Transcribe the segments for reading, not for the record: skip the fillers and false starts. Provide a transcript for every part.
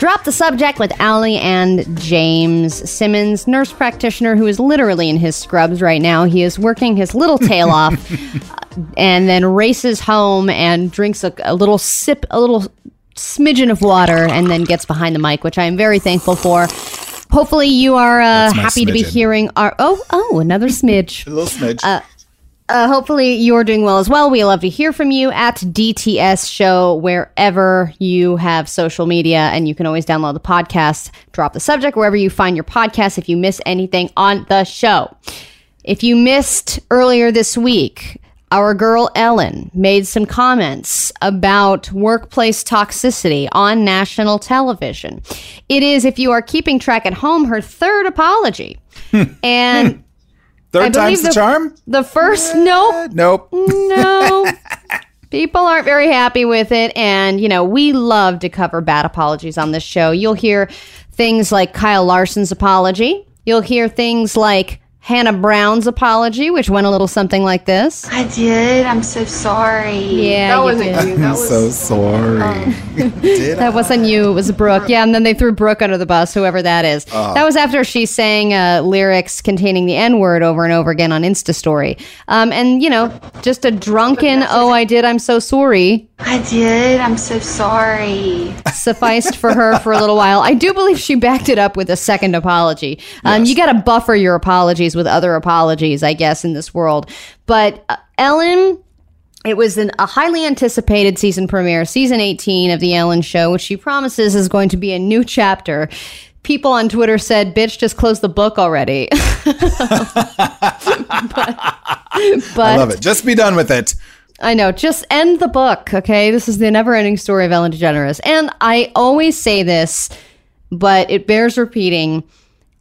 Drop the Subject with Allie and James Simmons, nurse practitioner who is literally in his scrubs right now. He is working his little tail off and then races home and drinks a little sip, a little smidgen of water, and then gets behind the mic, which I am very thankful for. Hopefully you are happy smidgen. To be hearing our... Oh, another smidge. A little smidge. Hopefully you're doing well as well. We love to hear from you at DTS Show, wherever you have social media, and you can always download the podcast, Drop the Subject, wherever you find your podcast if you miss anything on the show. If you missed earlier this week, our girl Ellen made some comments about workplace toxicity on national television. It is, if you are keeping track at home, her third apology. And... Third time's the charm? The first, nope. People aren't very happy with it. And, you know, we love to cover bad apologies on this show. You'll hear things like Kyle Larson's apology. You'll hear things like Hannah Brown's apology, which went a little something like this. I did. I'm so sorry. Yeah, that wasn't you. That was so sorry. That wasn't you. It was Brooke. Yeah, and then they threw Brooke under the bus, whoever that is. That was after she sang lyrics containing the N-word over and over again on Insta Story. And, you know, just a drunken, I did, I'm so sorry. I did. I'm so sorry. Sufficed for her for a little while. I do believe she backed it up with a second apology. Yes. You got to buffer your apologies with other apologies, I guess, in this world. But Ellen, it was a highly anticipated season premiere, season 18 of The Ellen Show, which she promises is going to be a new chapter. People on Twitter said, bitch, just close the book already. but I love it. Just be done with it. I know. Just end the book, okay? This is the never-ending story of Ellen DeGeneres. And I always say this, but it bears repeating.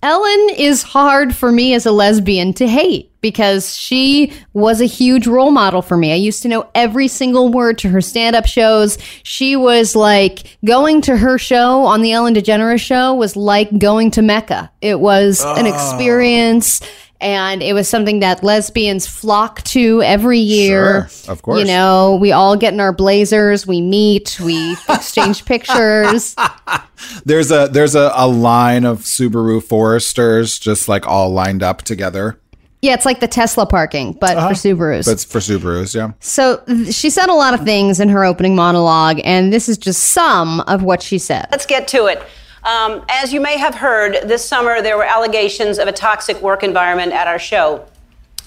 Ellen is hard for me as a lesbian to hate because she was a huge role model for me. I used to know every single word to her stand-up shows. She was like, going to her show on the Ellen DeGeneres Show was like going to Mecca. It was an experience, and it was something that lesbians flock to every year. Sure, of course. You know, we all get in our blazers, we meet, we exchange pictures. There's a line of Subaru Foresters just like all lined up together. Yeah, it's like the Tesla parking, but for Subarus. But for Subarus, yeah. So she said a lot of things in her opening monologue, and this is just some of what she said. Let's get to it. As you may have heard, this summer there were allegations of a toxic work environment at our show,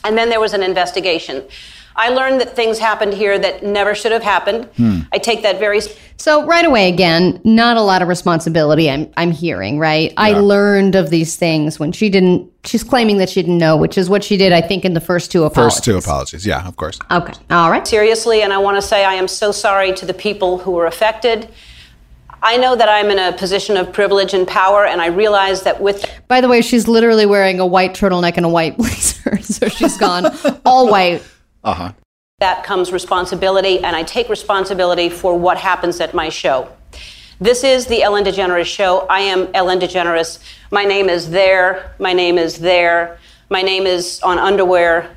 and then there was an investigation. I learned that things happened here that never should have happened. I take that very... So right away, again, not a lot of responsibility I'm hearing, right? Yeah. I learned of these things when she didn't... She's claiming that she didn't know, which is what she did, I think, in the first two apologies. Yeah, of course. Okay, all right. Seriously, and I want to say I am so sorry to the people who were affected. I know that I'm in a position of privilege and power, and I realize that with... By the way, she's literally wearing a white turtleneck and a white blazer, so she's gone all white. That comes responsibility, and I take responsibility for what happens at my show. This is the Ellen DeGeneres Show. I am Ellen DeGeneres. My name is there. My name is there. My name is on underwear.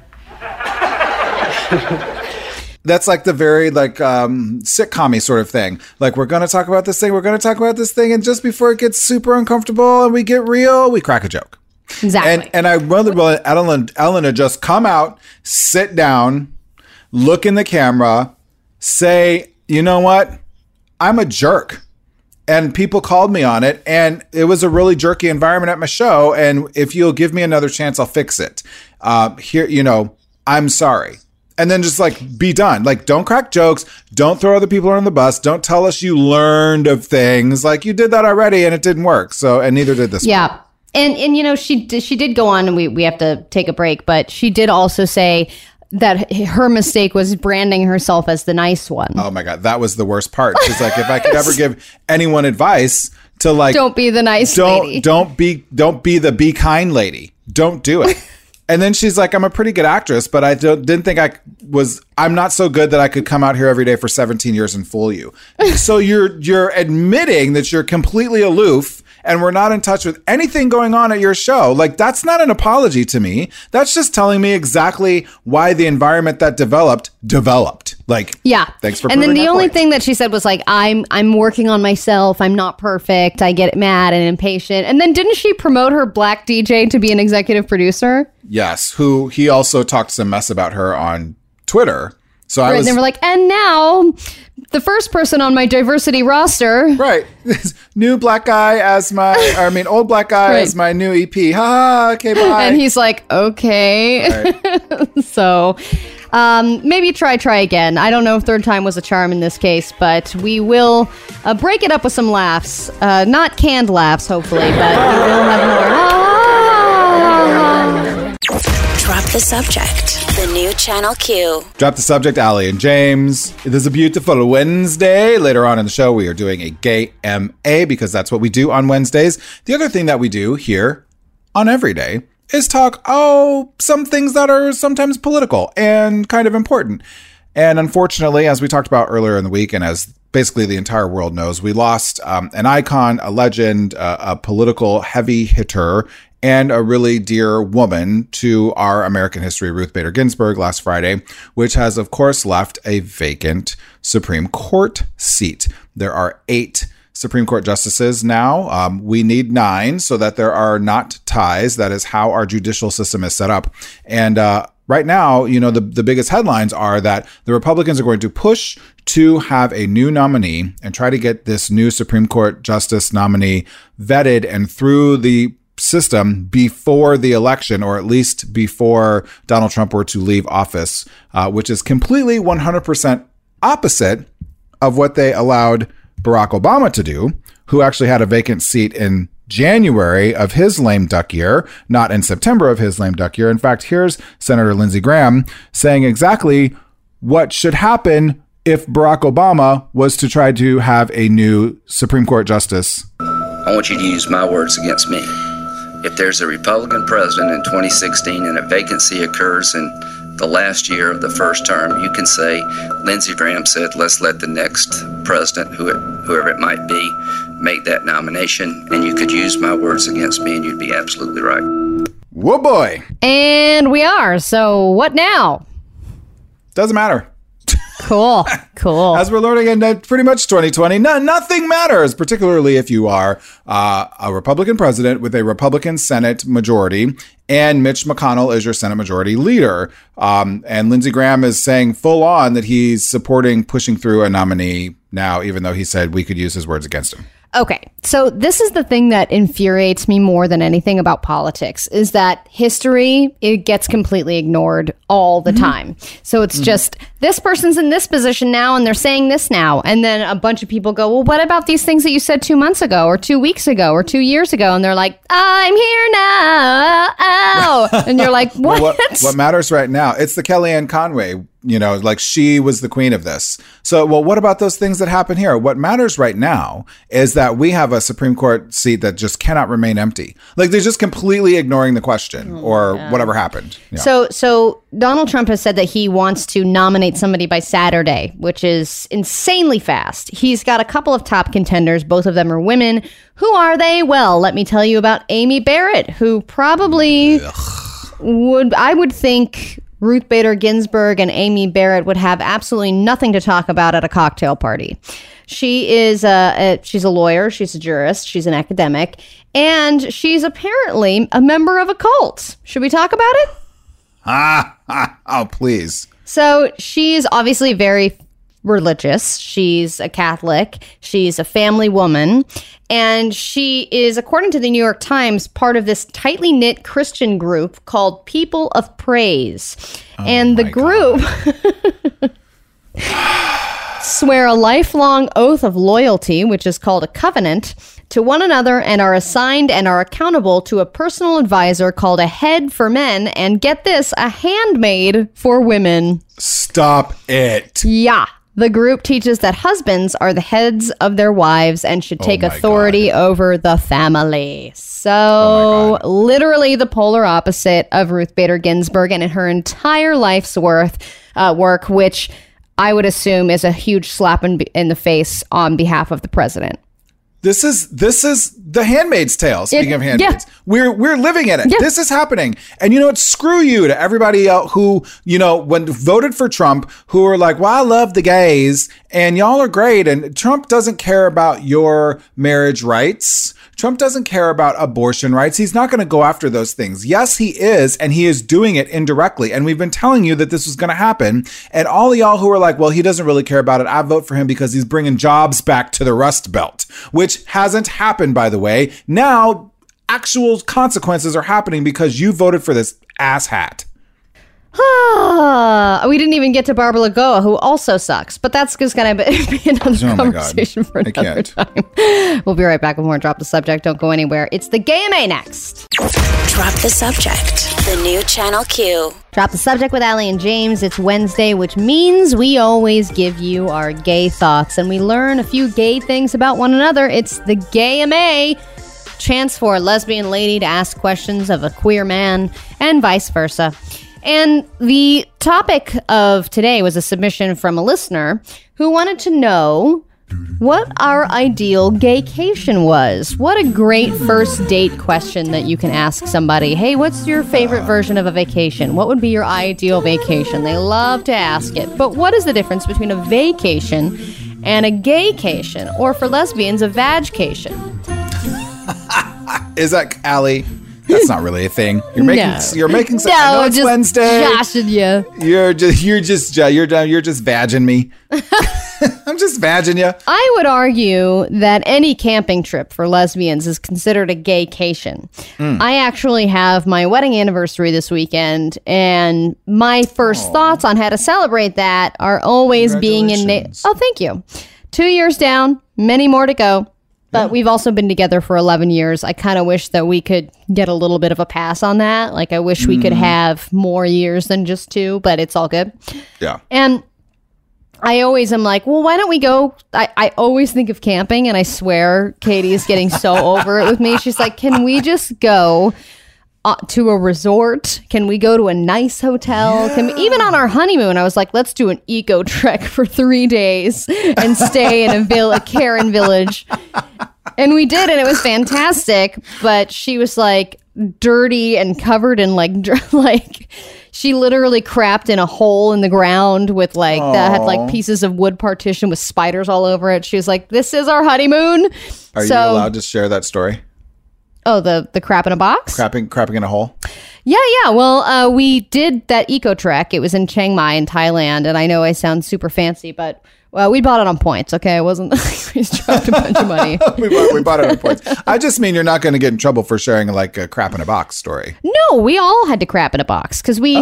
That's like the very sitcom-y sort of thing. Like, we're going to talk about this thing. We're going to talk about this thing. And just before it gets super uncomfortable and we get real, we crack a joke. Exactly. And I really want Ellen to just come out, sit down, look in the camera, say, you know what? I'm a jerk. And people called me on it. And it was a really jerky environment at my show. And if you'll give me another chance, I'll fix it. Here, you know, I'm sorry. And then just be done. Don't crack jokes. Don't throw other people on the bus. Don't tell us you learned of things. You did that already and it didn't work. So, and neither did this. Yeah. One. And you know, she did go on, and we have to take a break, but she did also say that her mistake was branding herself as the nice one. Oh my God. That was the worst part. She's like, if I could ever give anyone advice to don't be the nice lady. Don't be the be kind lady. Don't do it. And then she's like, I'm a pretty good actress, but I didn't think I'm not so good that I could come out here every day for 17 years and fool you. So you're admitting that you're completely aloof and we're not in touch with anything going on at your show, like, that's not an apology to me. That's just telling me exactly why the environment that developed. Like, yeah. Thanks for. And then the only thing that she said was like, I'm working on myself. I'm not perfect. I get mad and impatient. And then didn't she promote her black DJ to be an executive producer? Yes. Who he also talked some mess about her on Twitter. So right, and they were like, and now the first person on my diversity roster. Right. New black guy as old black guy right. as my new EP. Ha, okay, bye. And he's like, okay. Right. So maybe try again. I don't know if third time was a charm in this case, but we will break it up with some laughs. Not canned laughs, hopefully, but we will have more. Drop the subject. The new Channel Q. Drop the subject, Allie and James. It is a beautiful Wednesday. Later on in the show, we are doing a Gay MA because that's what we do on Wednesdays. The other thing that we do here on every day is talk, some things that are sometimes political and kind of important. And unfortunately, as we talked about earlier in the week and as basically the entire world knows, we lost an icon, a legend, a political heavy hitter, and a really dear woman to our American history, Ruth Bader Ginsburg, last Friday, which has, of course, left a vacant Supreme Court seat. There are 8 Supreme Court justices now. We need 9 so that there are not ties. That is how our judicial system is set up. And right now, you know, the biggest headlines are that the Republicans are going to push to have a new nominee and try to get this new Supreme Court justice nominee vetted and through the system before the election, or at least before Donald Trump were to leave office, which is completely 100% opposite of what they allowed Barack Obama to do, who actually had a vacant seat in January of his lame duck year, not in September of his lame duck year. In fact, here's Senator Lindsey Graham saying exactly what should happen if Barack Obama was to try to have a new Supreme Court justice. I want you to use my words against me. If there's a Republican president in 2016 and a vacancy occurs in the last year of the first term, you can say, Lindsey Graham said, let's let the next president, whoever it might be, make that nomination. And you could use my words against me and you'd be absolutely right. Whoa, boy. And we are. So what now? Doesn't matter. Cool. As we're learning in pretty much 2020, nothing matters, particularly if you are a Republican president with a Republican Senate majority, and Mitch McConnell is your Senate majority leader. And Lindsey Graham is saying full on that he's supporting pushing through a nominee now, even though he said we could use his words against him. Okay, so this is the thing that infuriates me more than anything about politics, is that history, it gets completely ignored all the time. So it's just, this person's in this position now, and they're saying this now. And then a bunch of people go, well, what about these things that you said 2 months ago, or 2 weeks ago, or 2 years ago? And they're like, I'm here now. Oh. And you're like, what? Well, what matters right now? It's the Kellyanne Conway. You know, like, she was the queen of this. So, well, what about those things that happen here? What matters right now is that we have a Supreme Court seat that just cannot remain empty. Like, they're just completely ignoring the question whatever happened. Yeah. So Donald Trump has said that he wants to nominate somebody by Saturday, which is insanely fast. He's got a couple of top contenders. Both of them are women. Who are they? Well, let me tell you about Amy Barrett, who probably I would think... Ruth Bader Ginsburg and Amy Barrett would have absolutely nothing to talk about at a cocktail party. She is she's a lawyer, she's a jurist, she's an academic, and she's apparently a member of a cult. Should we talk about it? Oh, please. So she's obviously very religious. She's a Catholic. She's a family woman. And she is, according to the New York Times, part of this tightly knit Christian group called People of Praise. Oh, and the group swear a lifelong oath of loyalty, which is called a covenant, to one another, and are assigned and are accountable to a personal advisor called a head for men, and get this, a handmaid for women. Stop it. Yeah. The group teaches that husbands are the heads of their wives and should take authority over the family. So literally the polar opposite of Ruth Bader Ginsburg and in her entire life's work, which I would assume is a huge slap in the face on behalf of the president. This is The Handmaid's Tale. Speaking of handmaids, we're living in it. Yeah. This is happening. And you know what? Screw you to everybody else who, you know, when voted for Trump, who are like, well, I love the gays and y'all are great. And Trump doesn't care about your marriage rights. Trump doesn't care about abortion rights. He's not going to go after those things. Yes, he is. And he is doing it indirectly. And we've been telling you that this was going to happen. And all of y'all who are like, well, he doesn't really care about it. I vote for him because he's bringing jobs back to the Rust Belt, which hasn't happened, by the way. Now, actual consequences are happening because you voted for this asshat. We didn't even get to Barbara Lagoa, who also sucks, but that's just going to be another conversation for another time. We'll be right back with more Drop the Subject. Don't go anywhere. It's the GMA next. Drop the Subject, the new Channel Q. Drop the Subject with Allie and James. It's Wednesday, which means we always give you our gay thoughts, and we learn a few gay things about one another. It's the GMA. Chance for a lesbian lady to ask questions of a queer man, and vice versa. And the topic of today was a submission from a listener who wanted to know what our ideal gaycation was. What a great first date question that you can ask somebody. Hey, what's your favorite version of a vacation? What would be your ideal vacation? They love to ask it. But what is the difference between a vacation and a gaycation? Or for lesbians, a vagcation? Is that Allie? That's not really a thing. You're making sense. No, I know it's just Wednesday. Joshing you. You're just vagging me. I'm just vagging you. I would argue that any camping trip for lesbians is considered a gaycation. I actually have my wedding anniversary this weekend, and my first thoughts on how to celebrate that are always being in. Oh, thank you. 2 years down, many more to go. But we've also been together for 11 years. I kind of wish that we could get a little bit of a pass on that. Like, I wish we could have more years than just 2, but it's all good. Yeah. And I always am like, well, why don't we go? I always think of camping, and I swear Katie is getting so over it with me. She's like, can we just go to a resort? Can we go to a nice hotel? Can we, even on our honeymoon, I was like, let's do an eco trek for 3 days and stay in a Karen village. And we did, and it was fantastic. But she was like dirty and covered in like she literally crapped in a hole in the ground with like that had like pieces of wood partition with spiders all over it. She was like, this is our honeymoon. Are you allowed to share that story? Oh, the crap in a box? Crapping in a hole? Yeah. Well, we did that eco trek. It was in Chiang Mai in Thailand. And I know I sound super fancy, but we bought it on points, okay? It wasn't we just dropped a bunch of money. we bought it on points. I just mean you're not going to get in trouble for sharing like a crap in a box story. No, we all had to crap in a box because we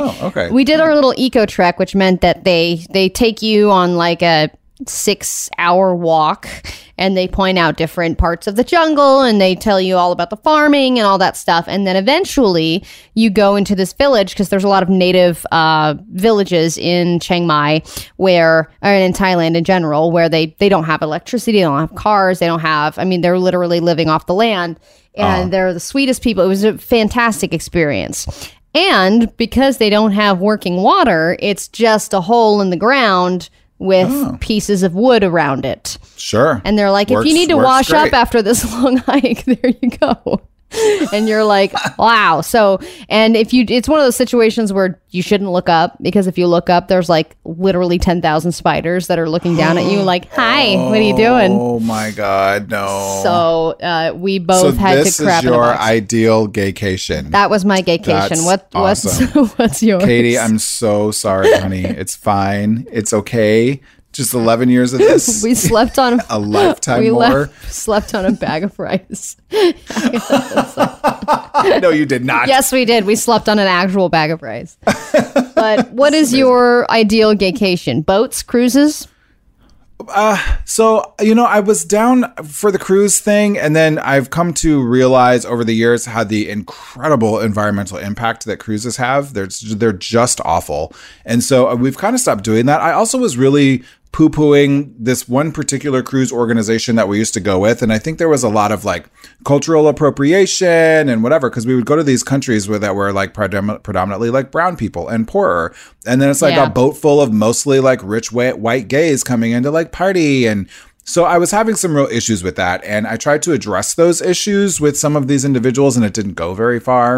did our little eco trek, which meant that they take you on like a 6-hour walk, and they point out different parts of the jungle, and they tell you all about the farming and all that stuff. And then eventually you go into this village because there's a lot of native villages in Chiang Mai or in Thailand in general, where they don't have electricity, they don't have cars, they don't have, I mean, they're literally living off the land, and they're the sweetest people. It was a fantastic experience. And because they don't have working water, it's just a hole in the ground with pieces of wood around it. Sure. And they're like, if you need to wash up after this long hike, there you go. And you're like, wow. So, and it's one of those situations where you shouldn't look up, because if you look up, there's like literally 10,000 spiders that are looking down at you like, hi, what are you doing? Oh my God, no. So we both had to crap in a box. So this is your ideal gaycation. That was my gaycation. That's awesome. What's yours? Katie, I'm so sorry, honey. It's fine. It's okay. Just 11 years of this. We slept on a lifetime slept on a bag of rice. No, you did not. Yes, we did. We slept on an actual bag of rice. But what is your ideal gaycation? Boats, cruises? So, you know, I was down for the cruise thing, and then I've come to realize over the years how the incredible environmental impact that cruises have. They're just awful. And so we've kind of stopped doing that. I also was really poo-pooing this one particular cruise organization that we used to go with. And I think there was a lot of like cultural appropriation and whatever, because we would go to these countries that were like predominantly like brown people and poorer. And then it's like a boat full of mostly like rich white gays coming in to like party and So I was having some real issues with that, and I tried to address those issues with some of these individuals, and it didn't go very far.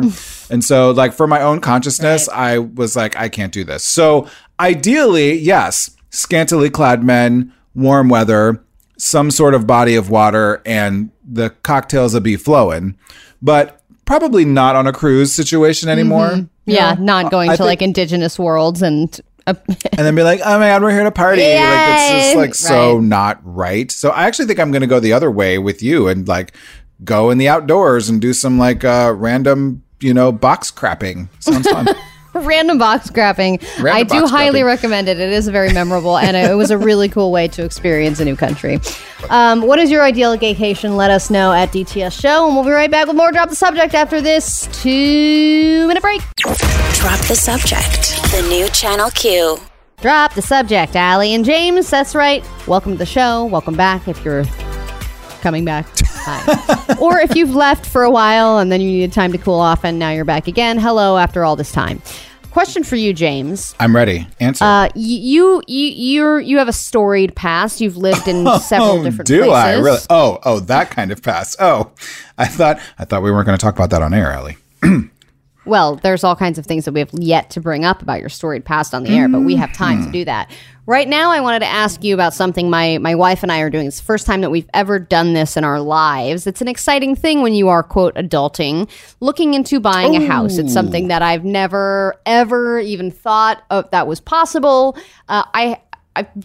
And so, like, for my own consciousness, right. I was like, I can't do this. So ideally, yes, scantily clad men, warm weather, some sort of body of water, and the cocktails will be flowing. But probably not on a cruise situation anymore. Mm-hmm. Yeah, not going to like indigenous worlds and... and then be like, oh my God, we're here to party. Yay! Like, it's just like so not right. So I actually think I'm going to go the other way with you and like go in the outdoors and do some like random, you know, box crapping. Sounds fun. Random box crapping. I do highly recommend it. It is very memorable, and it was a really cool way to experience a new country. What is your ideal vacation? Let us know at DTS Show, and we'll be right back with more Drop the Subject after this 2-minute break. Drop the Subject, the new Channel Q. Drop the Subject, Allie and James. That's right. Welcome to the show. Welcome back if you're coming back. Hi. Or if you've left for a while and then you needed time to cool off and now you're back again. Hello after all this time. Question for you, James. I'm ready. Answer. You have a storied past. You've lived in several different places. Do I really? Oh, that kind of past. Oh, I thought we weren't going to talk about that on air, Allie. Well, there's all kinds of things that we have yet to bring up about your storied past on the air, but we have time to do that. Right now, I wanted to ask you about something my wife and I are doing. It's the first time that we've ever done this in our lives. It's an exciting thing when you are, quote, adulting, looking into buying a house. It's something that I've never, ever even thought of that was possible. I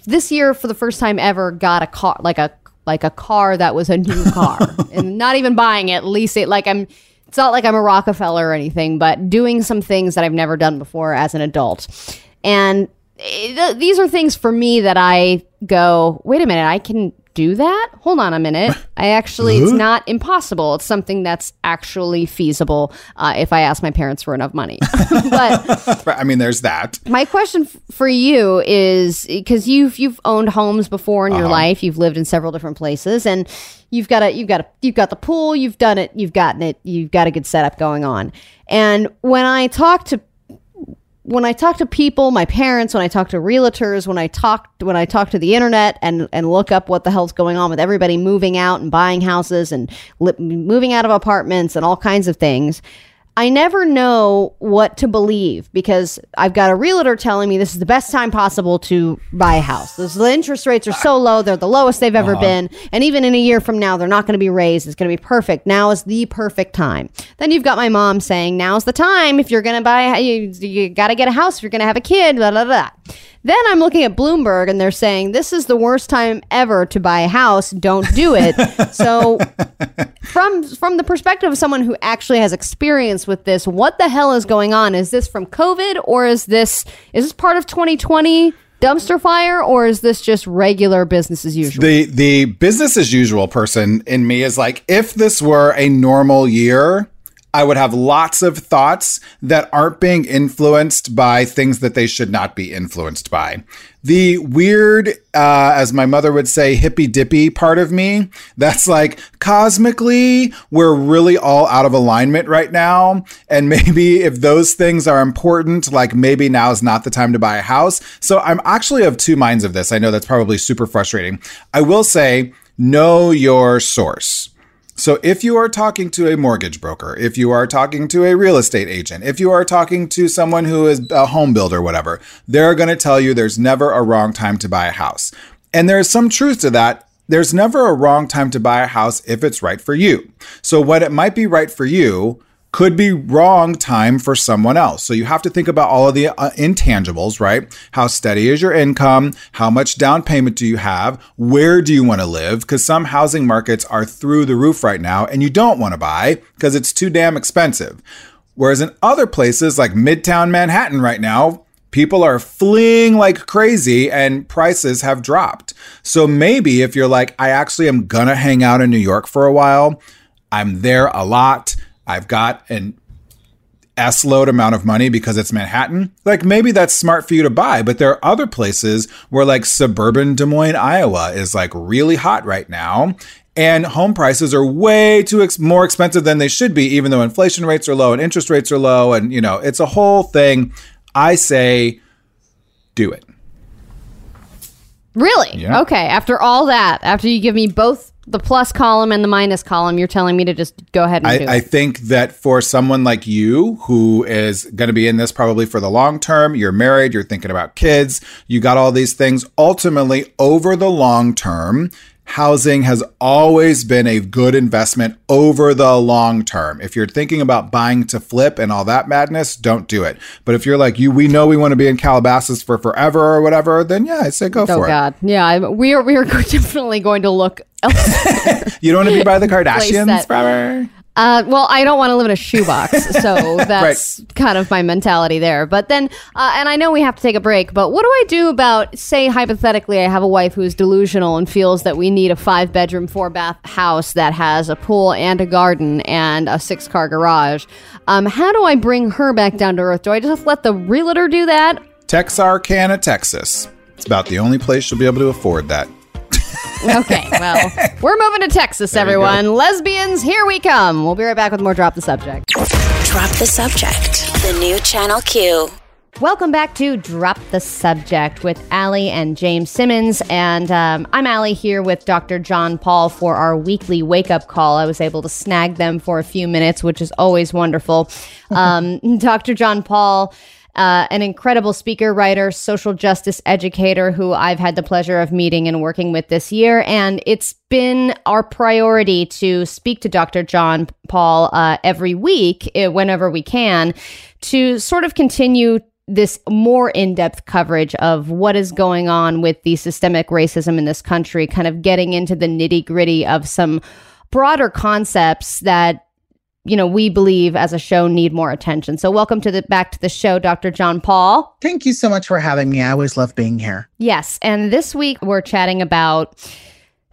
this year, for the first time ever, got a car, like a car that was a new car. And not even buying it, lease it, like I'm... It's not like I'm a Rockefeller or anything, but doing some things that I've never done before as an adult. And these are things for me that I go, wait a minute, I can do that? Hold on a minute. It's not impossible. It's something that's actually feasible if I ask my parents for enough money. But I mean, there's that. My question for you is, because you've owned homes before in your life, you've lived in several different places, and You've got the pool. You've done it. You've gotten it. You've got a good setup going on. And when I talk to people, my parents, when I talk to realtors, when I talk to the internet and look up what the hell's going on with everybody moving out and buying houses and moving out of apartments and all kinds of things, I never know what to believe, because I've got a realtor telling me this is the best time possible to buy a house. The interest rates are so low. They're the lowest they've ever been. And even in a year from now, they're not going to be raised. It's going to be perfect. Now is the perfect time. Then you've got my mom saying, now's the time. If you're going to buy, you got to get a house. If you're going to have a kid, blah, blah, blah. Then I'm looking at Bloomberg and they're saying, this is the worst time ever to buy a house. Don't do it. So from the perspective of someone who actually has experience with this, what the hell is going on? Is this from COVID, or is this part of 2020 dumpster fire, or is this just regular business as usual? The business as usual person in me is like, if this were a normal year, I would have lots of thoughts that aren't being influenced by things that they should not be influenced by. The weird, as my mother would say, hippy-dippy part of me, that's like, cosmically, we're really all out of alignment right now. And maybe if those things are important, like maybe now is not the time to buy a house. So I'm actually of two minds of this. I know that's probably super frustrating. I will say, know your source. So if you are talking to a mortgage broker, if you are talking to a real estate agent, if you are talking to someone who is a home builder, whatever, they're going to tell you there's never a wrong time to buy a house. And there is some truth to that. There's never a wrong time to buy a house if it's right for you. So what it might be right for you could be wrong time for someone else. So you have to think about all of the intangibles, right? How steady is your income? How much down payment do you have? Where do you want to live? Because some housing markets are through the roof right now and you don't want to buy because it's too damn expensive. Whereas in other places like Midtown Manhattan right now, people are fleeing like crazy and prices have dropped. So maybe if you're like, I actually am going to hang out in New York for a while. I'm there a lot. I've got an S-load amount of money because it's Manhattan. Like, maybe that's smart for you to buy, but there are other places where like suburban Des Moines, Iowa is like really hot right now. And home prices are way too more expensive than they should be, even though inflation rates are low and interest rates are low. And, you know, it's a whole thing. I say, do it. Really? Yeah. Okay. After all that, after you give me both the plus column and the minus column, you're telling me to just go ahead and do it. I think that for someone like you, who is going to be in this probably for the long term, you're married, you're thinking about kids, you got all these things. Ultimately, over the long term, housing has always been a good investment over the long term. If you're thinking about buying to flip and all that madness, don't do it. But if you're like, we know we want to be in Calabasas for forever or whatever, then yeah, I say go for it. Oh, God. Yeah, we are definitely going to look elsewhere. You don't want to be by the Kardashians forever? Well, I don't want to live in a shoebox, so that's right. Kind of my mentality there. But then, and I know we have to take a break, but what do I do about, say, hypothetically, I have a wife who is delusional and feels that we need a 5-bedroom, 4-bath house that has a pool and a garden and a 6-car garage. How do I bring her back down to earth? Do I just let the realtor do that? Texarkana, Texas. It's about the only place she'll be able to afford that. Okay, well, we're moving to Texas, everyone. Lesbians, here we come. We'll be right back with more Drop the Subject. Drop the Subject, the new Channel Q. Welcome back to Drop the Subject with Allie and James Simmons. And I'm Allie here with Dr. John Paul for our weekly wake-up call. I was able to snag them for a few minutes, which is always wonderful. Dr. John Paul... an incredible speaker, writer, social justice educator who I've had the pleasure of meeting and working with this year. And it's been our priority to speak to Dr. John Paul every week, whenever we can, to sort of continue this more in-depth coverage of what is going on with the systemic racism in this country, kind of getting into the nitty-gritty of some broader concepts that we believe as a show need more attention. So welcome back to the show, Dr. John Paul. Thank you so much for having me. I always love being here. Yes. And this week we're chatting about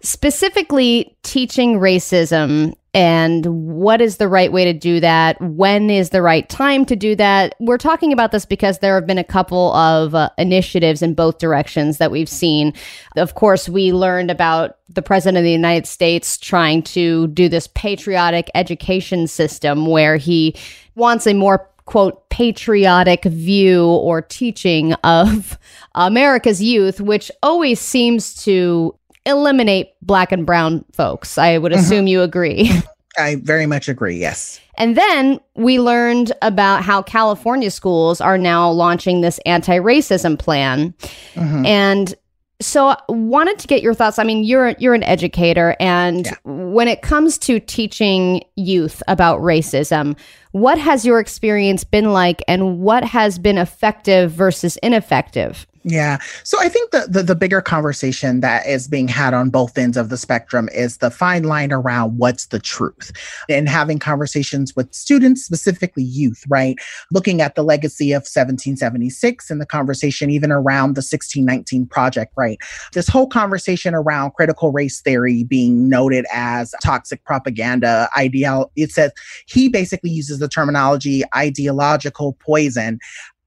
specifically teaching racism and what is the right way to do that? When is the right time to do that? We're talking about this because there have been a couple of initiatives in both directions that we've seen. Of course, we learned about the president of the United States trying to do this patriotic education system where he wants a more, quote, patriotic view or teaching of America's youth, which always seems to eliminate Black and brown folks. I would assume you agree. I very much agree, yes. And then we learned about how California schools are now launching this anti-racism plan. And so I wanted to get your thoughts. I mean, you're an educator, and when it comes to teaching youth about racism, what has your experience been like, and what has been effective versus ineffective? Yeah. So I think the bigger conversation that is being had on both ends of the spectrum is the fine line around what's the truth, and having conversations with students, specifically youth, right? Looking at the legacy of 1776 and the conversation even around the 1619 Project, right? This whole conversation around critical race theory being noted as toxic propaganda ideal. It says he basically uses the terminology ideological poison.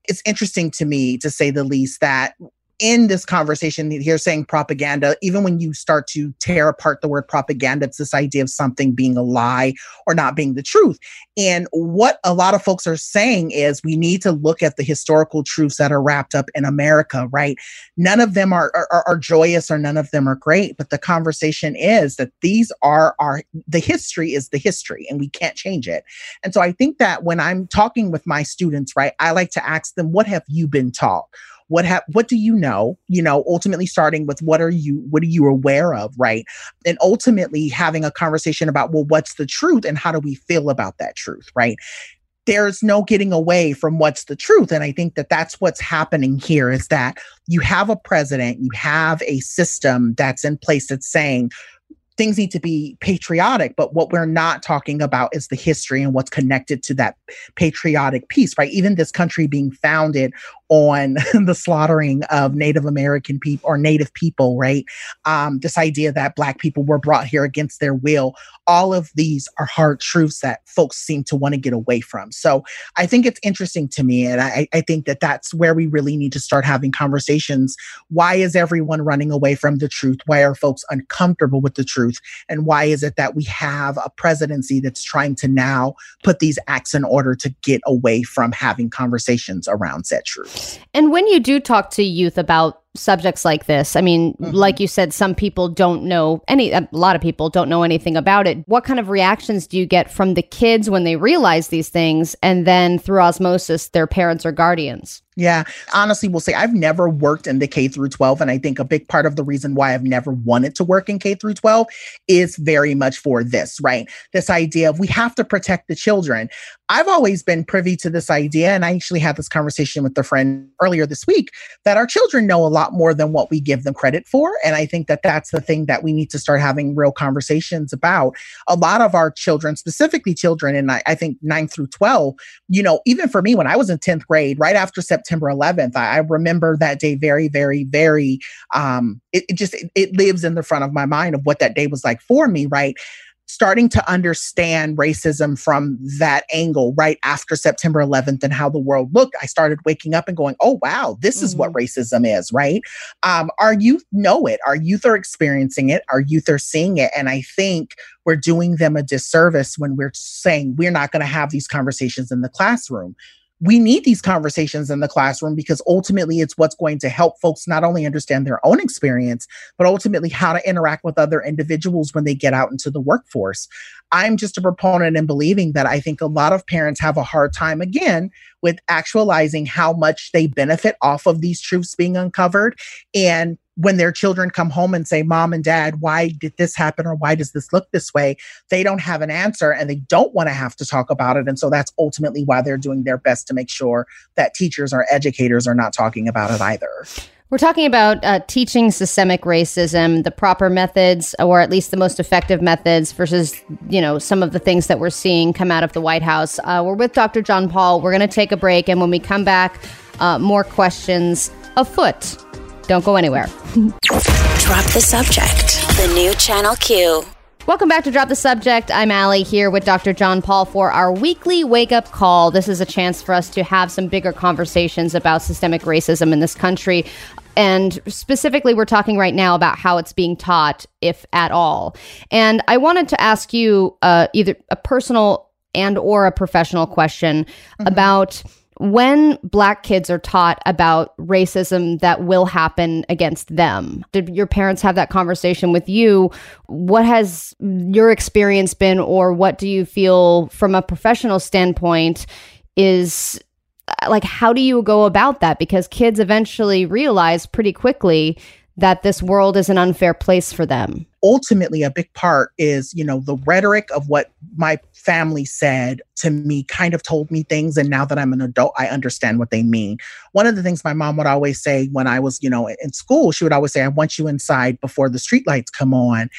It's interesting to me, to say the least, that in this conversation, you're saying propaganda, even when you start to tear apart the word propaganda, it's this idea of something being a lie or not being the truth. And what a lot of folks are saying is we need to look at the historical truths that are wrapped up in America, right? None of them are joyous, or none of them are great. But the conversation is that these are the history is the history, and we can't change it. And so I think that when I'm talking with my students, right, I like to ask them, what have you been taught? What do you know? Ultimately starting with what are you aware of, right? And ultimately having a conversation about, well, what's the truth and how do we feel about that truth, right? There's no getting away from what's the truth. And I think that that's what's happening here, is that you have a president, you have a system that's in place that's saying things need to be patriotic, but what we're not talking about is the history and what's connected to that patriotic piece, right? Even this country being founded on the slaughtering of Native American people, or Native people, right? This idea that Black people were brought here against their will. All of these are hard truths that folks seem to want to get away from. So I think it's interesting to me. And I think that that's where we really need to start having conversations. Why is everyone running away from the truth? Why are folks uncomfortable with the truth? And why is it that we have a presidency that's trying to now put these acts in order to get away from having conversations around said truth? And when you do talk to youth about subjects like this. I mean, like you said, some people don't know a lot of people don't know anything about it. What kind of reactions do you get from the kids when they realize these things? And then through osmosis, their parents or guardians? Yeah, honestly, we'll say I've never worked in the K through 12. And I think a big part of the reason why I've never wanted to work in K through 12 is very much for this, right? This idea of we have to protect the children. I've always been privy to this idea. And I actually had this conversation with a friend earlier this week that our children know a lot more than what we give them credit for. And I think that that's the thing that we need to start having real conversations about. A lot of our children, specifically children in, I think, 9 through 12, you know, even for me, when I was in 10th grade, right after September 11th, I remember that day very, very, very, it lives in the front of my mind of what that day was like for me, right? Starting to understand racism from that angle right after September 11th and how the world looked, I started waking up and going, oh, wow, this is what racism is, right? Our youth know it. Our youth are experiencing it. Our youth are seeing it. And I think we're doing them a disservice when we're saying we're not going to have these conversations in the classroom. We need these conversations in the classroom because ultimately it's what's going to help folks not only understand their own experience, but ultimately how to interact with other individuals when they get out into the workforce. I'm just a proponent in believing that I think a lot of parents have a hard time, again, with actualizing how much they benefit off of these truths being uncovered. And when their children come home and say, Mom and Dad, why did this happen? Or why does this look this way? They don't have an answer and they don't want to have to talk about it. And so that's ultimately why they're doing their best to make sure that teachers or educators are not talking about it either. We're talking about teaching systemic racism, the proper methods, or at least the most effective methods versus, you know, some of the things that we're seeing come out of the White House. We're with Dr. John Paul. We're going to take a break. And when we come back, more questions afoot. Don't go anywhere. Drop the subject. The new Channel Q. Welcome back to Drop the Subject. I'm Allie here with Dr. John Paul for our weekly wake-up call. This is a chance for us to have some bigger conversations about systemic racism in this country. And specifically, we're talking right now about how it's being taught, if at all. And I wanted to ask you either a personal and or a professional question about when Black kids are taught about racism that will happen against them. Did your parents have that conversation with you? What has your experience been, or what do you feel from a professional standpoint is, like, how do you go about that? Because kids eventually realize pretty quickly that this world is an unfair place for them. Ultimately, a big part is, you know, the rhetoric of what my family said to me kind of told me things. And now that I'm an adult, I understand what they mean. One of the things my mom would always say when I was, you know, in school, she would always say, I want you inside before the streetlights come on.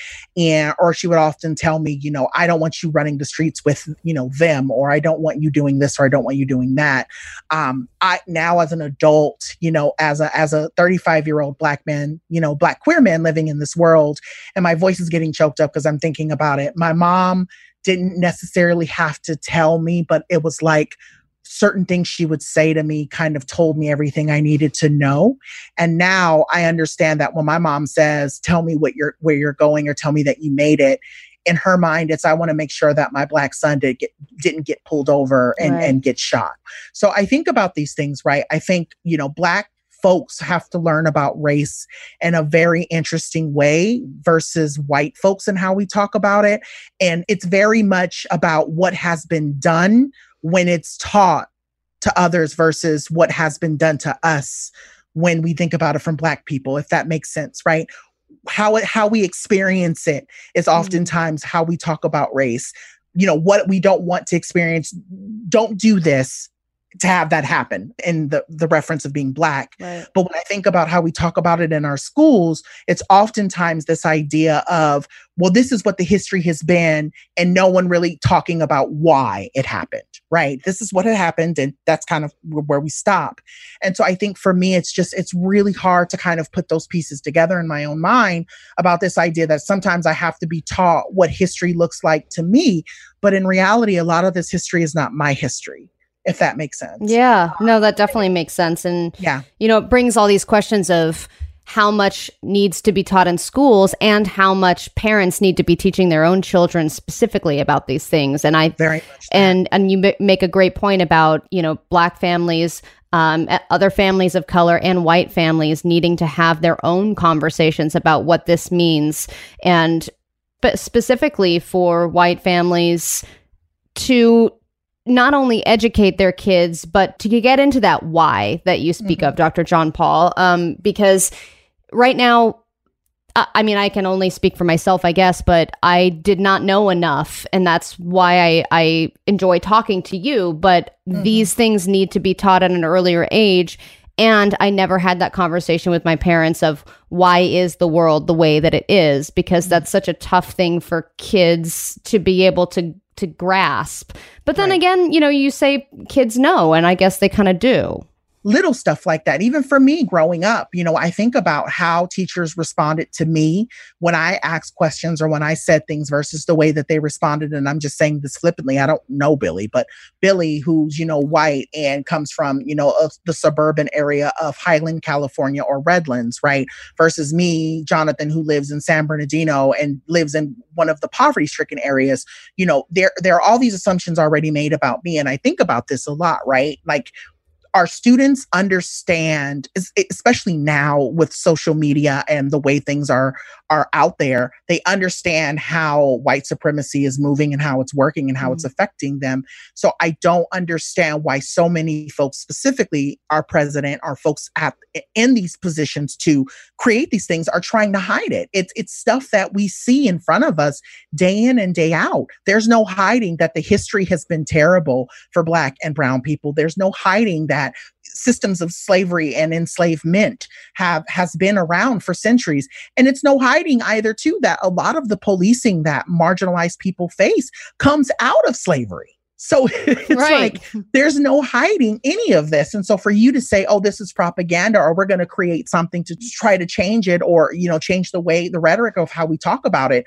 Or she would often tell me, you know, I don't want you running the streets with, you know, them, or I don't want you doing this, or I don't want you doing that. I now as an adult, you know, as a 35-year-old Black man, you know, Black queer man living in this world, and my voice is getting choked up because I'm thinking about it. My mom didn't necessarily have to tell me, but it was like certain things she would say to me kind of told me everything I needed to know. And now I understand that when my mom says, tell me where you're going, or tell me that you made it, in her mind, it's I want to make sure that my Black son didn't get pulled over and get shot. So I think about these things, right? I think, you know, Black folks have to learn about race in a very interesting way versus white folks and how we talk about it. And it's very much about what has been done when it's taught to others versus what has been done to us when we think about it from Black people, if that makes sense, right? How we experience it is oftentimes how we talk about race. You know, what we don't want to experience, don't do this, to have that happen in the reference of being Black. Right. But when I think about how we talk about it in our schools, it's oftentimes this idea of, well, this is what the history has been, and no one really talking about why it happened, right? This is what had happened, and that's kind of where we stop. And so I think for me, it's really hard to kind of put those pieces together in my own mind about this idea that sometimes I have to be taught what history looks like to me. But in reality, a lot of this history is not my history, if that makes sense. Yeah, no, that definitely makes sense. And, yeah, you know, it brings all these questions of how much needs to be taught in schools and how much parents need to be teaching their own children specifically about these things. And you make a great point about, you know, Black families other families of color and white families needing to have their own conversations about what this means, and but specifically for white families to not only educate their kids, but to get into that why that you speak of, Dr. John Paul, because right now, I mean, I can only speak for myself, I guess, but I did not know enough. And that's why I enjoy talking to you. But these things need to be taught at an earlier age. And I never had that conversation with my parents of why is the world the way that it is, because that's such a tough thing for kids to be able to grasp. But then again, you know, you say kids know, and I guess they kind of do. Little stuff like that. Even for me growing up, you know, I think about how teachers responded to me when I asked questions or when I said things versus the way that they responded. And I'm just saying this flippantly. I don't know Billy, but Billy, who's, you know, white and comes from, you know, the suburban area of Highland, California or Redlands, right? Versus me, Jonathan, who lives in San Bernardino and lives in one of the poverty stricken areas. You know, there are all these assumptions already made about me. And I think about this a lot, right? Like, our students understand, especially now with social media and the way things are out there, they understand how white supremacy is moving and how it's working and how it's affecting them. So I don't understand why so many folks, specifically our president, our folks in these positions to create these things, are trying to hide it. It's stuff that we see in front of us day in and day out. There's no hiding that the history has been terrible for Black and brown people. There's no hiding that systems of slavery and enslavement has been around for centuries. And it's no hiding either, too, that a lot of the policing that marginalized people face comes out of slavery. So it's like, there's no hiding any of this. And so for you to say, oh, this is propaganda, or we're going to create something to try to change it, or, you know, change the way, the rhetoric of how we talk about it,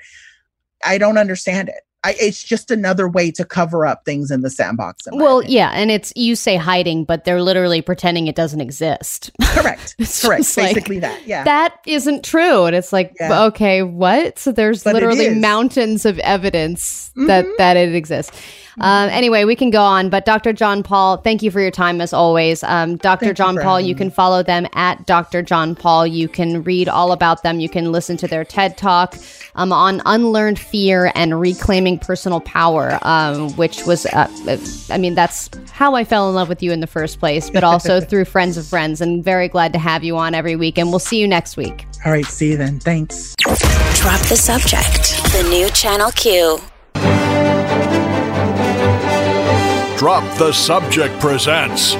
I don't understand it. It's just another way to cover up things in the sandbox. Yeah. And it's, you say hiding, but they're literally pretending it doesn't exist. Correct. Basically like, that. Yeah. That isn't true. And it's like, okay, what? So there's literally mountains of evidence that it exists. Anyway, we can go on. But Dr. John Paul, thank you for your time as always. Dr. John Paul, you can follow them at Dr. John Paul. You can read all about them. You can listen to their TED Talk on unlearned fear and reclaiming personal power, which was, I mean, that's how I fell in love with you in the first place, but also through friends of friends. And very glad to have you on every week. And we'll see you next week. All right. See you then. Thanks. Drop the subject. The new Channel Q. Drop the Subject presents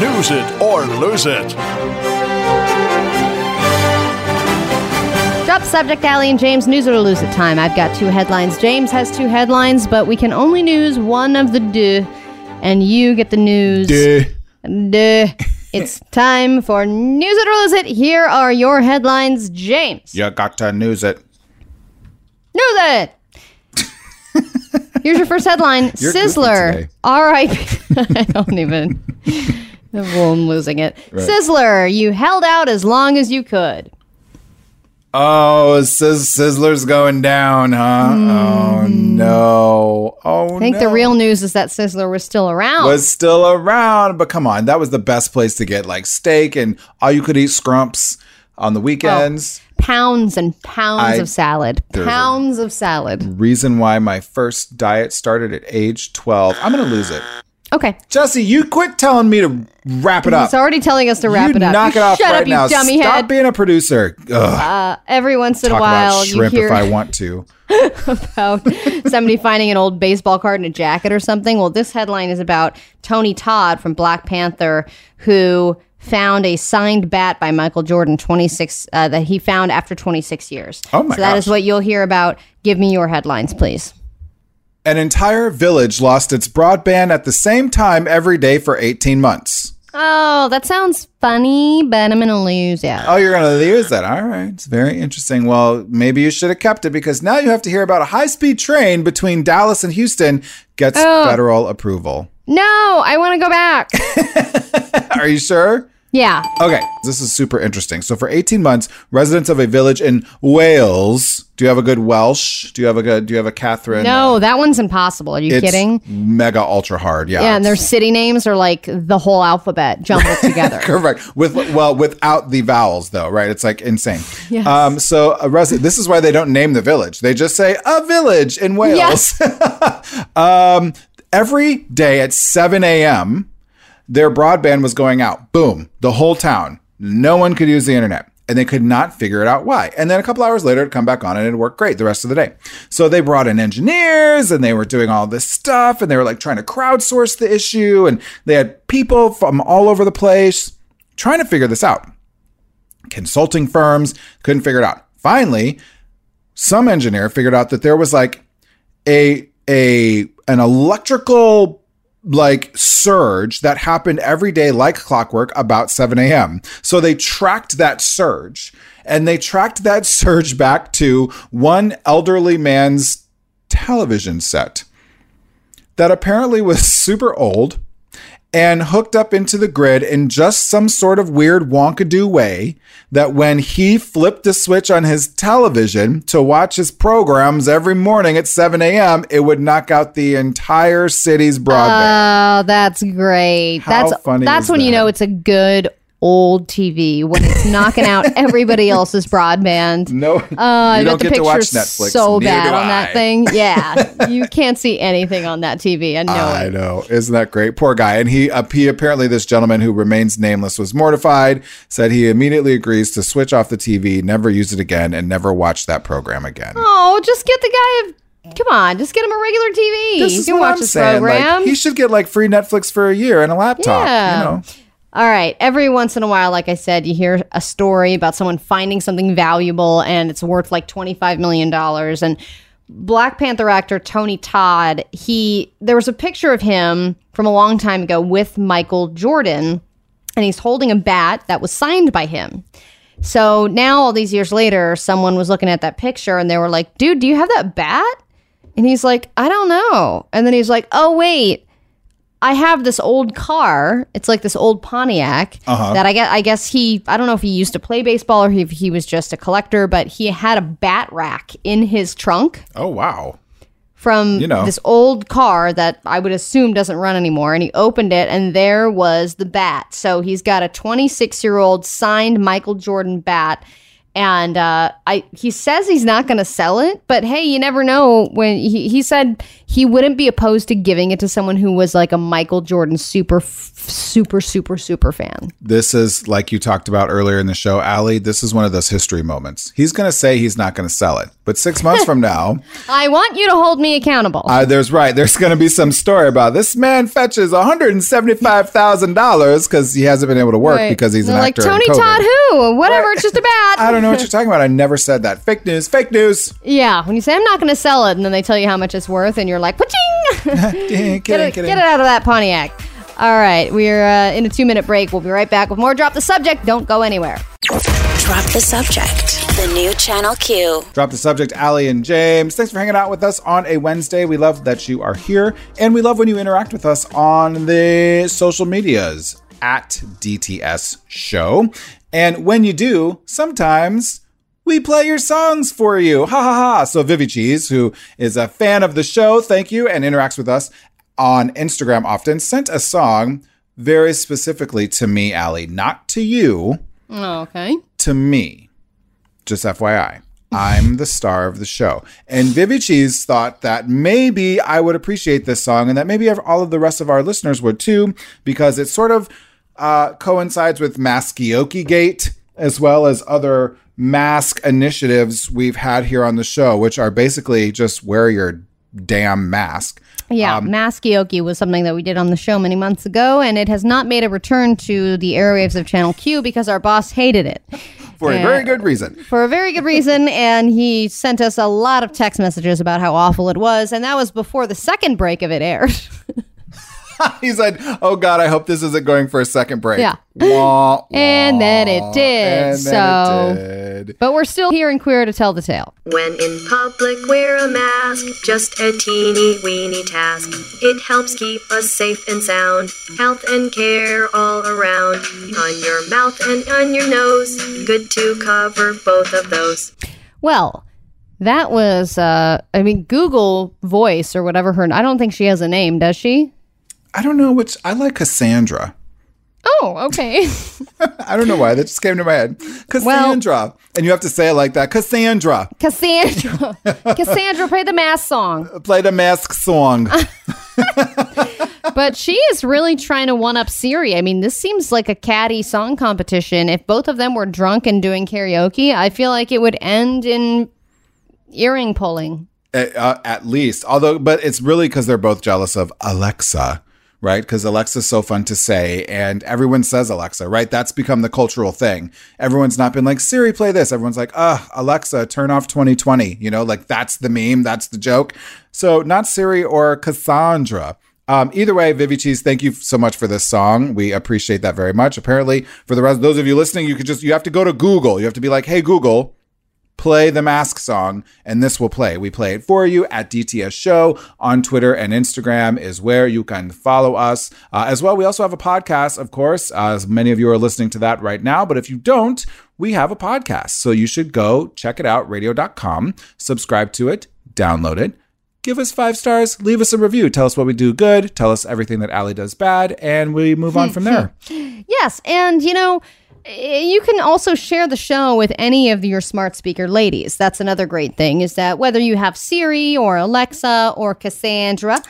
News It or Lose It. Drop Subject, Allie and James, News It or Lose It time. I've got two headlines. James has two headlines, but we can only news one of the duh, and you get the news. It's time for News It or Lose It. Here are your headlines, James. You got to news it. News it! Here's your first headline. You're Sizzler. R.I.P. I don't even. Well, I'm losing it. Right. Sizzler, you held out as long as you could. Oh, Sizzler's going down, huh? Oh, no. Oh, I think the real news is that Sizzler was still around. But come on. That was the best place to get like steak and all you could eat scrumps on the weekends. Oh. Pounds and pounds of salad. Pounds of salad. Reason why my first diet started at age 12. I'm going to lose it. Okay. Jesse, you quit telling me to wrap it up. He's already telling us to wrap it up. Knock it off right now. Shut up, you dummy head. Stop being a producer. Every once in a while, you hear... if I want to. about somebody finding an old baseball card in a jacket or something. Well, this headline is about Tony Todd from Black Panther, who... found a signed bat by Michael Jordan that he found after 26 years. Oh my gosh. So that is what you'll hear about. Give me your headlines, please. An entire village lost its broadband at the same time every day for 18 months. Oh, that sounds funny, but I'm going to lose it. Oh, you're going to lose that. All right. It's very interesting. Well, maybe you should have kept it because now you have to hear about a high-speed train between Dallas and Houston gets federal approval. No, I want to go back. Are you sure? Yeah. Okay. This is super interesting. So for 18 months, residents of a village in Wales. Do you have a good Welsh? Do you have a Catherine? No, that one's impossible. Are you kidding? Mega ultra hard. Yeah. Yeah. And their city names are like the whole alphabet jumbled together. Correct. Without the vowels though, right? It's like insane. Yes. So this is why they don't name the village. They just say a village in Wales. Yes. Every day at 7 a.m., their broadband was going out. Boom. The whole town. No one could use the internet. And they could not figure it out why. And then a couple hours later, it'd come back on and it'd work great the rest of the day. So they brought in engineers and they were doing all this stuff. And they were like trying to crowdsource the issue. And they had people from all over the place trying to figure this out. Consulting firms couldn't figure it out. Finally, some engineer figured out that there was like an electrical like surge that happened every day like clockwork about 7 a.m. So they tracked that surge back to one elderly man's television set that apparently was super old and hooked up into the grid in just some sort of weird wonkadoo way that when he flipped the switch on his television to watch his programs every morning at 7 a.m., it would knock out the entire city's broadband. Oh, that's great. That's funny. You know it's a good old TV when it's knocking out everybody else's broadband. No, I don't get to watch Netflix. So neither bad on that thing. Yeah, you can't see anything on that TV. I know. Isn't that great? Poor guy. And he apparently, this gentleman who remains nameless, was mortified. Said he immediately agrees to switch off the TV, never use it again, and never watch that program again. Oh, just get the guy. Come on, just get him a regular TV. You can watch this program. Like, he should get like free Netflix for a year and a laptop. Yeah. You know. All right. Every once in a while, like I said, you hear a story about someone finding something valuable and it's worth like $25 million. And Black Panther actor Tony Todd, there was a picture of him from a long time ago with Michael Jordan, and he's holding a bat that was signed by him. So now all these years later, someone was looking at that picture and they were like, dude, do you have that bat? And he's like, I don't know. And then he's like, oh, wait. I have this old car. It's like this old Pontiac that I guess I don't know if he used to play baseball or if he was just a collector, but he had a bat rack in his trunk. Oh, wow. From this old car that I would assume doesn't run anymore. And he opened it and there was the bat. So he's got a 26-year-old signed Michael Jordan bat. And he says he's not going to sell it, but hey, you never know. When he said he wouldn't be opposed to giving it to someone who was like a Michael Jordan super fan. This is, like you talked about earlier in the show, Allie, this is one of those history moments. He's going to say he's not going to sell it, but 6 months from now... I want you to hold me accountable. There's going to be some story about this man fetches $175,000 because he hasn't been able to work because he's an actor. Like, Tony Todd who? Whatever, right. It's just a bat. I don't know what you're talking about. I never said that. Fake news. Yeah, when you say I'm not going to sell it and then they tell you how much it's worth and you're like, pa-ching! Get it out of that Pontiac. All right, we're in a 2-minute break. We'll be right back with more Drop the Subject. Don't go anywhere. Drop the Subject, the new Channel Q. Drop the Subject, Allie and James. Thanks for hanging out with us on a Wednesday. We love that you are here, and we love when you interact with us on the social medias at DTS Show. And when you do, sometimes we play your songs for you. Ha ha ha. So Vivi Cheese, who is a fan of the show, thank you, and interacts with us on Instagram often, sent a song very specifically to me, Allie. Not to you. Oh, okay. To me. Just FYI. I'm the star of the show. And Vivi Cheese thought that maybe I would appreciate this song and that maybe all of the rest of our listeners would too, because it sort of coincides with Maskioki Gate, as well as other mask initiatives we've had here on the show, which are basically just wear your damn mask. Yeah, Maskioki was something that we did on the show many months ago, and it has not made a return to the airwaves of Channel Q because our boss hated it. For a very good reason, and he sent us a lot of text messages about how awful it was, and that was before the second break of it aired. He said, oh, God, I hope this isn't going for a second break. Yeah. Wah, wah. And then it did. And so, it did. But we're still here in Queer to Tell the Tale. When in public, wear a mask, just a teeny weeny task. It helps keep us safe and sound, health and care all around. On your mouth and on your nose, good to cover both of those. Well, that was, I mean, Google Voice or whatever her, I don't think she has a name, does she? I don't know which. I like Cassandra. Oh, okay. I don't know why. That just came to my head. Cassandra. Well, and you have to say it like that. Cassandra. Cassandra. Cassandra, play the mask song. Play the mask song. But she is really trying to one-up Siri. I mean, this seems like a catty song competition. If both of them were drunk and doing karaoke, I feel like it would end in earring pulling. At least. Although, but it's really because they're both jealous of Alexa. Right? Because Alexa's so fun to say, and everyone says Alexa, right? That's become the cultural thing. Everyone's not been like, Siri, play this. Everyone's like, Alexa, turn off 2020. You know, like that's the meme. That's the joke. So not Siri or Cassandra. Either way, Vivi Cheese, thank you so much for this song. We appreciate that very much. Apparently, for the rest of those of you listening, you have to go to Google. You have to be like, hey, Google, play the mask song, and this will play. We play it for you at DTS Show on Twitter and Instagram is where you can follow us as well. We also have a podcast, of course, as many of you are listening to that right now. But if you don't, we have a podcast. So you should go check it out, radio.com, subscribe to it, download it. Give us 5 stars, leave us a review, tell us what we do good, tell us everything that Allie does bad, and we move on from there. Yes, and you know, you can also share the show with any of your smart speaker ladies. That's another great thing, is that whether you have Siri or Alexa or Cassandra,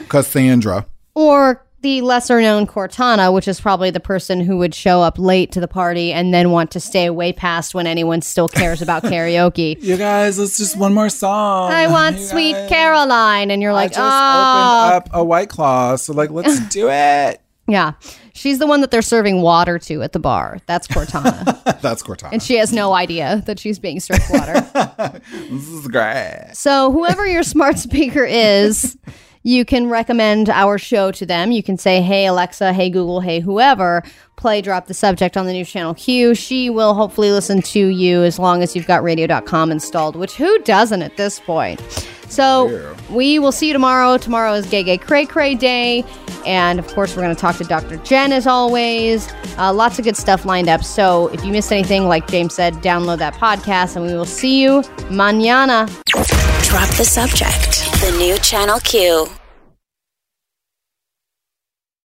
or the lesser known Cortana, which is probably the person who would show up late to the party and then want to stay way past when anyone still cares about karaoke. You guys, let's just one more song. I want Sweet Caroline. And you're like, I just opened up a White Claw, so like, let's do it. Yeah. She's the one that they're serving water to at the bar. That's Cortana. That's Cortana. And she has no idea that she's being served water. This is great. So whoever your smart speaker is, you can recommend our show to them. You can say, hey, Alexa, hey, Google, hey, whoever, play Drop the Subject on the new Channel Q. She will hopefully listen to you as long as you've got radio.com installed, which who doesn't at this point? So we will see you tomorrow. Tomorrow is Gay Gay Cray Cray Day. And, of course, we're going to talk to Dr. Jen, as always. Lots of good stuff lined up. So if you missed anything, like James said, download that podcast. And we will see you mañana. Drop the Subject. The new Channel Q.